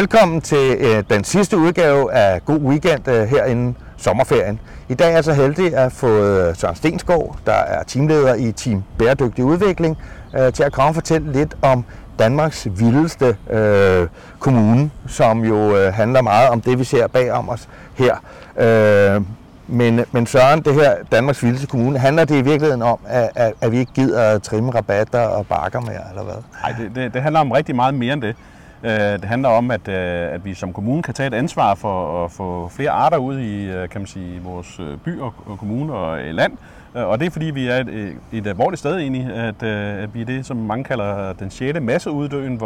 Velkommen til den sidste udgave af God Weekend her inden sommerferien. I dag er jeg så heldig at få Søren Stensgaard, der er teamleder i Team Bæredygtig Udvikling, til at komme og fortælle lidt om Danmarks Vildeste Kommune, som jo handler meget om det, vi ser bag om os her. Men Søren, det her Danmarks Vildeste Kommune, handler det i virkeligheden om, at vi ikke gider at trimme rabatter og bakker mere, eller hvad? Nej, det handler om rigtig meget mere end det. Det handler om, at vi som kommune kan tage et ansvar for at få flere arter ud i, kan man sige, vores by og kommune og land. Og det er, fordi vi er et alvorligt sted egentlig, at vi er det, som mange kalder den 6. masseuddøen,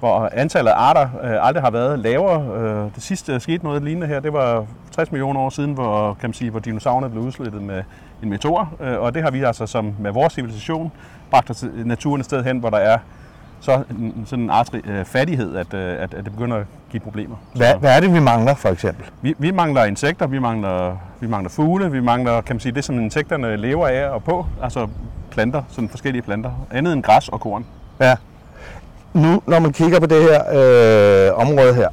hvor antallet af arter aldrig har været lavere. Det sidste skete noget lignende her, det var 60 millioner år siden, hvor dinosaurerne blev udslettet med en meteor. Og det har vi altså som med vores civilisation bragt naturen et sted hen, hvor der er sådan en artrig fattighed, at det begynder at give problemer. Hvad er det, vi mangler, for eksempel? Vi mangler insekter, vi mangler fugle, vi mangler, kan man sige, det, som insekterne lever af og på, altså planter, sådan forskellige planter, andet end græs og korn. Ja. Nu, når man kigger på det her område her,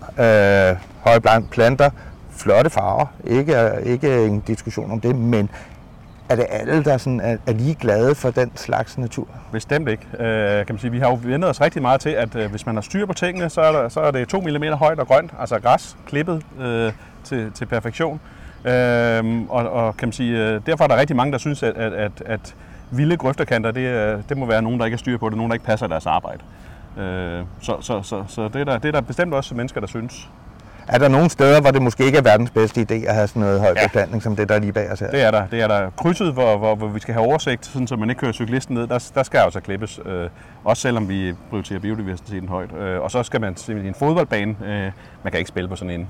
høje planter, flotte farver, ikke en diskussion om det, men er det alle, der sådan er lige glade for den slags natur? Bestemt ikke. Kan man sige, vi har jo vendt os rigtig meget til, at hvis man har styr på tingene, så er det 2 millimeter højt og grønt, altså græs, klippet til perfektion. Og kan man sige, derfor er der rigtig mange, der synes, at vilde grøfterkanter, det må være nogen, der ikke har styr på det, nogen, der ikke passer deres arbejde. Så det er der bestemt også mennesker, der synes. Er der nogle steder, hvor det måske ikke er verdens bedste idé at have sådan noget høj beplantning, som det, der lige bag os her? Det er der. Krydset, hvor vi skal have oversigt, sådan, så man ikke kører cyklisten ned, der skal altså klippes. Også selvom vi prioriterer biodiversiteten højt. Og så skal man simpelthen en fodboldbane. Man kan ikke spille på sådan en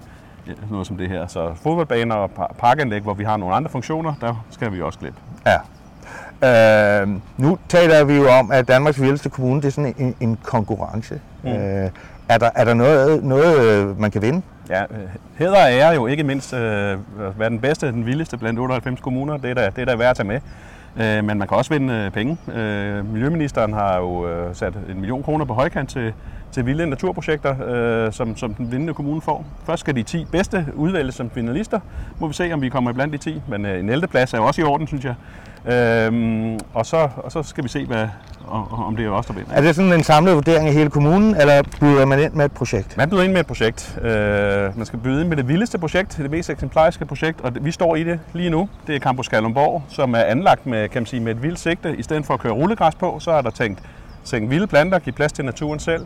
noget som det her. Så fodboldbaner og parkanlæg, hvor vi har nogle andre funktioner, der skal vi også klippe. Ja. Nu taler vi jo om, at Danmarks Vildeste Kommune, det er sådan en konkurrence. Mm. Er der noget, man kan vinde? Ja, hæder og ære jo ikke mindst være den bedste, den vildeste blandt 98 kommuner. Det er da værd at tage med. Men man kan også vinde penge. Miljøministeren har jo sat 1 million kroner på højkant til vilde naturprojekter, som den vindende kommune får. Først skal de 10 bedste udvælges som finalister. Må vi se, om vi kommer blandt de 10. Men en 11. plads er også i orden, synes jeg. Og så skal vi se, om det er også der vinder. Er det sådan en samlet vurdering af hele kommunen, eller byder man ind med et projekt? Man byder ind med et projekt. Man skal byde ind med det vildeste projekt, det mest eksemplariske projekt, og vi står i det lige nu. Det er Campus Kalundborg, som er anlagt med, kan man sige, med et vildt sigte. I stedet for at køre rullegræs på, så er der tænkt vilde planter, give plads til naturen selv,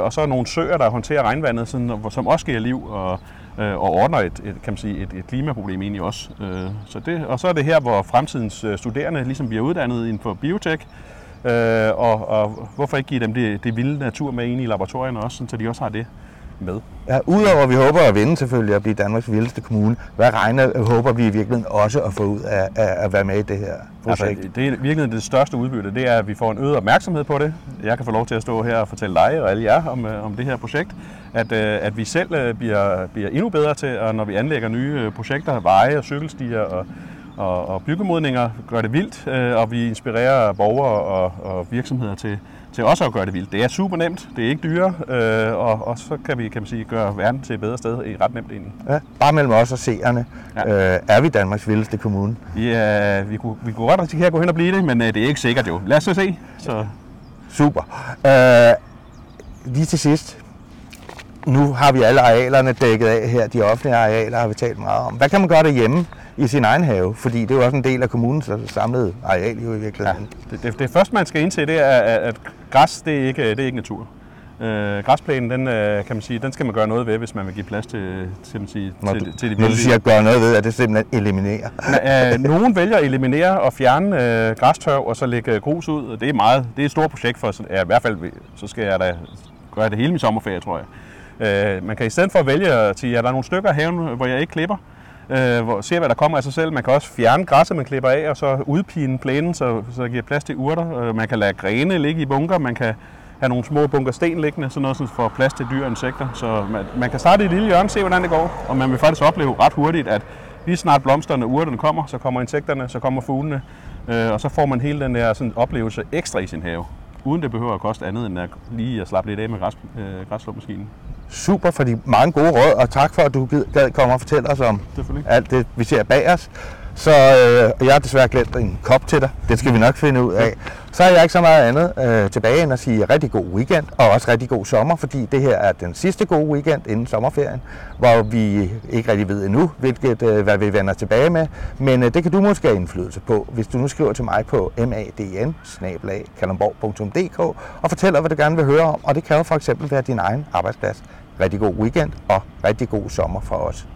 og så nogle søer, der håndterer regnvandet, som også giver liv og ordner et klimaproblem egentlig også. Så er det her, hvor fremtidens studerende ligesom bliver uddannet inden for biotek, og hvorfor ikke give dem det vilde natur med ind i laboratorierne også, så de også har det med. Ja, udover vi håber at vinde selvfølgelig at blive Danmarks Vildeste Kommune, hvad håber vi i virkeligheden også at få ud af at være med i det her projekt? Altså, det er virkelig det største udbytte, det er, at vi får en øget opmærksomhed på det. Jeg kan få lov til at stå her og fortælle dig og alle jer om det her projekt, at vi selv bliver endnu bedre til, og når vi anlægger nye projekter, veje og cykelstier og byggemodninger, gør det vildt, og vi inspirerer borgere og virksomheder til også at gøre det vildt. Det er super nemt, det er ikke dyre, og så kan vi, kan man sige, gøre verden til et bedre sted i ret nemt egentlig. Ja, bare mellem os og seerne. Ja. Er vi Danmarks Vildeste Kommune? Ja, vi kunne godt risikere at gå hen og blive det, men det er ikke sikkert jo. Lad os så se. Så. Super. Lige til sidst. Nu har vi alle arealerne dækket af her. De offentlige arealer har vi talt meget om. Hvad kan man gøre derhjemme i sin egen have? Fordi det er jo også en del af kommunens samlede areal i virkeligheden. Ja, det første, man skal indse, det er, at græs, det er ikke natur. Græsplænen, den skal man gøre noget ved, hvis man vil give plads til de vilde. Når du siger at gøre noget ved, er det simpelthen eliminere? Nogen vælger at eliminere og fjerne græstørv og så lægge grus ud. Det er et stort projekt for os. Ja, i hvert fald så skal jeg da gøre det hele min sommerferie, tror jeg. Man kan i stedet for at vælge at sige, at der er nogle stykker af haven, hvor jeg ikke klipper, hvor ser hvad der kommer af sig selv. Man kan også fjerne græsset, man klipper af, og så udpine plænen, så giver plads til urter. Man kan lade grene ligge i bunker, man kan have nogle små bunker sten liggende, sådan noget, så får plads til dyr og insekter. Så man kan starte i et lille hjørne, se hvordan det går, og man vil faktisk opleve ret hurtigt, at lige snart blomsterne og urterne kommer, så kommer insekterne, så kommer fuglene, og så får man hele den der sådan, oplevelse ekstra i sin have, uden det behøver at koste andet, end at lige at slappe lidt af med græsslåmaskinen. super for de mange gode råd, og tak for, at du gad komme og fortælle os om alt det, vi ser bag os. Så jeg har desværre glemt en kop til dig. Det skal vi nok finde ud af. Så har jeg ikke så meget andet tilbage end at sige rigtig god weekend, og også rigtig god sommer, fordi det her er den sidste gode weekend inden sommerferien, hvor vi ikke rigtig ved endnu, hvad vi vender tilbage med. Men det kan du måske have indflydelse på, hvis du nu skriver til mig på madn@kalundborg.dk og fortæller, hvad du gerne vil høre om, og det kan jo for eksempel være din egen arbejdsplads. Rigtig god weekend og rigtig god sommer for os.